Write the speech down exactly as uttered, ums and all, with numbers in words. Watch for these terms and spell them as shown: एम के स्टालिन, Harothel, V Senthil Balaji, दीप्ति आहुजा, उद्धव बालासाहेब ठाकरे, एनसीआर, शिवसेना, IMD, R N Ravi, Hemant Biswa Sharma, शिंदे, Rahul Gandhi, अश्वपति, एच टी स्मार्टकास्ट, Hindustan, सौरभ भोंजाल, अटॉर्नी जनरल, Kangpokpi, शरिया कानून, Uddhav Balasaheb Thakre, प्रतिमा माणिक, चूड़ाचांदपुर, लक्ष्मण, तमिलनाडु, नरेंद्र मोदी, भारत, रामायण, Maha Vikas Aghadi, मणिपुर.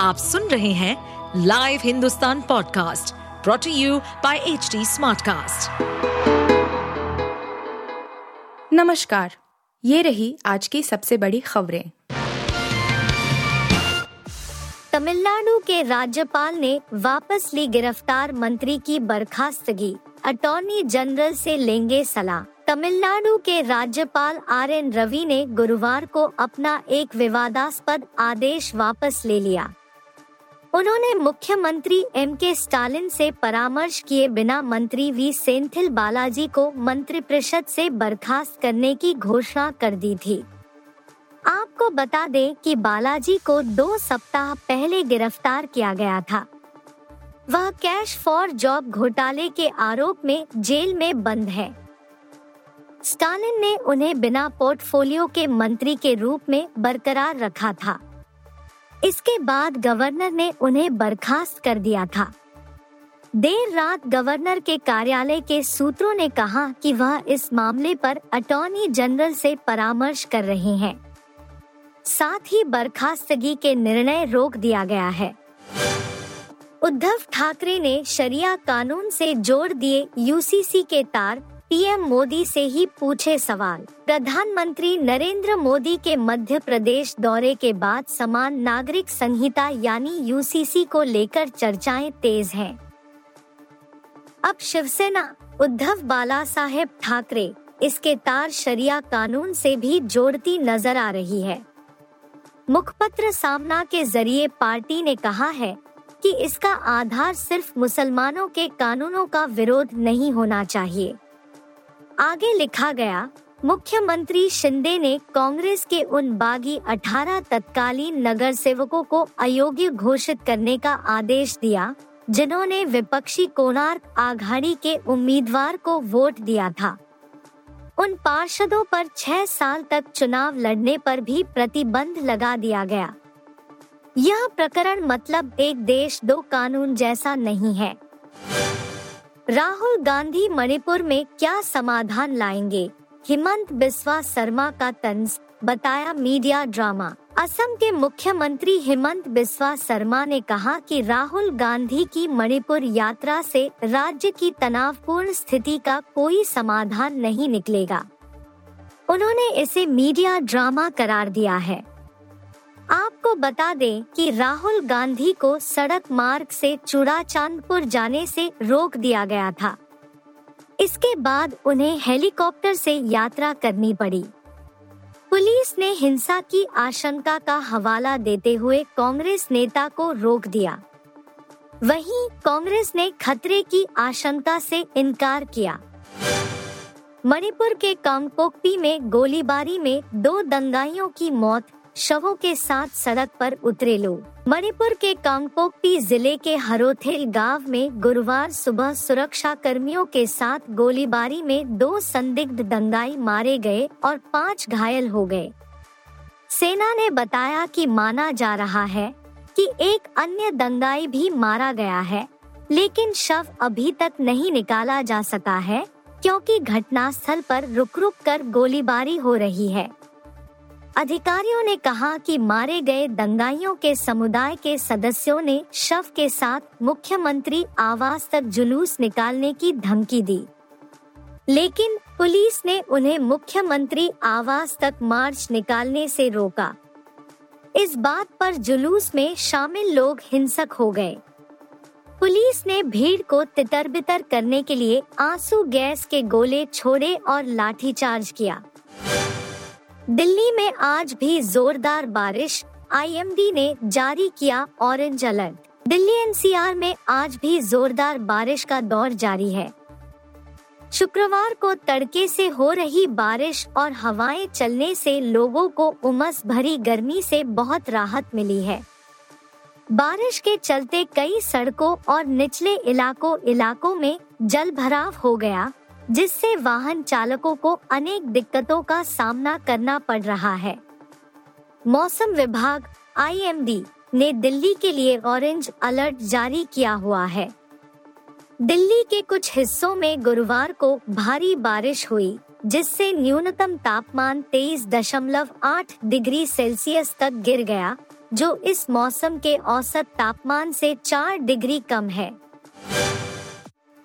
आप सुन रहे हैं live Hindustan podcast brought to you by एच टी स्मार्टकास्ट। नमस्कार, ये रही आज की सबसे बड़ी खबरें। तमिलनाडु के राज्यपाल ने वापस ली गिरफ्तार मंत्री की बर्खास्तगी, अटॉर्नी जनरल से लेंगे सलाह। तमिलनाडु के राज्यपाल आर एन रवि ने गुरुवार को अपना एक विवादास्पद आदेश वापस ले लिया। उन्होंने मुख्यमंत्री एम के स्टालिन से परामर्श किए बिना मंत्री वी सेंथिल बालाजी को मंत्रिपरिषद से बर्खास्त करने की घोषणा कर दी थी। आपको बता दें कि बालाजी को दो सप्ताह पहले गिरफ्तार किया गया था। वह कैश फॉर जॉब घोटाले के आरोप में जेल में बंद है। स्टालिन ने उन्हें बिना पोर्टफोलियो के मंत्री के रूप में बरकरार रखा था। इसके बाद गवर्नर ने उन्हें बर्खास्त कर दिया था। देर रात गवर्नर के कार्यालय के सूत्रों ने कहा कि वह इस मामले पर अटॉर्नी जनरल से परामर्श कर रहे हैं। साथ ही बर्खास्तगी के निर्णय रोक दिया गया है। उद्धव ठाकरे ने शरिया कानून से जोड़ दिए यूसीसी के तार, पीएम मोदी से ही पूछे सवाल। प्रधानमंत्री नरेंद्र मोदी के मध्य प्रदेश दौरे के बाद समान नागरिक संहिता यानी यूसीसी को लेकर चर्चाएं तेज हैं। अब शिवसेना उद्धव बालासाहेब ठाकरे इसके तार शरिया कानून से भी जोड़ती नजर आ रही है। मुखपत्र सामना के जरिए पार्टी ने कहा है कि इसका आधार सिर्फ मुसलमानों के कानूनों का विरोध नहीं होना चाहिए। आगे लिखा गया, मुख्यमंत्री शिंदे ने कांग्रेस के उन बागी अठारह तत्कालीन नगर सेवकों को अयोग्य घोषित करने का आदेश दिया जिन्होंने विपक्षी कोणार्क आघाड़ी के उम्मीदवार को वोट दिया था। उन पार्षदों पर छह साल तक चुनाव लड़ने पर भी प्रतिबंध लगा दिया गया। यह प्रकरण मतलब एक देश दो कानून जैसा नहीं है। राहुल गांधी मणिपुर में क्या समाधान लाएंगे, हेमंत बिस्वा शर्मा का तंज, बताया मीडिया ड्रामा। असम के मुख्यमंत्री हेमंत बिस्वा शर्मा ने कहा कि राहुल गांधी की मणिपुर यात्रा से राज्य की तनावपूर्ण स्थिति का कोई समाधान नहीं निकलेगा। उन्होंने इसे मीडिया ड्रामा करार दिया है। आपको बता दें कि राहुल गांधी को सड़क मार्ग से चूड़ाचांदपुर जाने से रोक दिया गया था। इसके बाद उन्हें हेलीकॉप्टर से यात्रा करनी पड़ी। पुलिस ने हिंसा की आशंका का हवाला देते हुए कांग्रेस नेता को रोक दिया। वहीं कांग्रेस ने खतरे की आशंका से इनकार किया। मणिपुर के कांगपोकपी में गोलीबारी में दो दंगाइयों की मौत, शवों के साथ सड़क पर उतरे लोग। मणिपुर के कांगपोकपी जिले के हरोथेल गांव में गुरुवार सुबह सुरक्षा कर्मियों के साथ गोलीबारी में दो संदिग्ध दंगाई मारे गए और पांच घायल हो गए। सेना ने बताया कि माना जा रहा है कि एक अन्य दंगाई भी मारा गया है, लेकिन शव अभी तक नहीं निकाला जा सका है क्योंकि घटनास्थल पर रुक-रुक कर गोलीबारी हो रही है। अधिकारियों ने कहा कि मारे गए दंगाइयों के समुदाय के सदस्यों ने शव के साथ मुख्यमंत्री आवास तक जुलूस निकालने की धमकी दी, लेकिन पुलिस ने उन्हें मुख्यमंत्री आवास तक मार्च निकालने से रोका। इस बात पर जुलूस में शामिल लोग हिंसक हो गए। पुलिस ने भीड़ को तितर-बितर करने के लिए आंसू गैस के गोले छोड़े और लाठीचार्ज किया। दिल्ली में आज भी जोरदार बारिश, आईएमडी ने जारी किया ऑरेंज अलर्ट। दिल्ली एनसीआर में आज भी जोरदार बारिश का दौर जारी है। शुक्रवार को तड़के से हो रही बारिश और हवाएं चलने से लोगों को उमस भरी गर्मी से बहुत राहत मिली है। बारिश के चलते कई सड़कों और निचले इलाकों इलाकों में जलभराव हो गया, जिससे वाहन चालकों को अनेक दिक्कतों का सामना करना पड़ रहा है। मौसम विभाग आईएमडी ने दिल्ली के लिए ऑरेंज अलर्ट जारी किया हुआ है। दिल्ली के कुछ हिस्सों में गुरुवार को भारी बारिश हुई, जिससे न्यूनतम तापमान तेईस दशमलव आठ डिग्री सेल्सियस तक गिर गया जो इस मौसम के औसत तापमान से चार डिग्री कम है।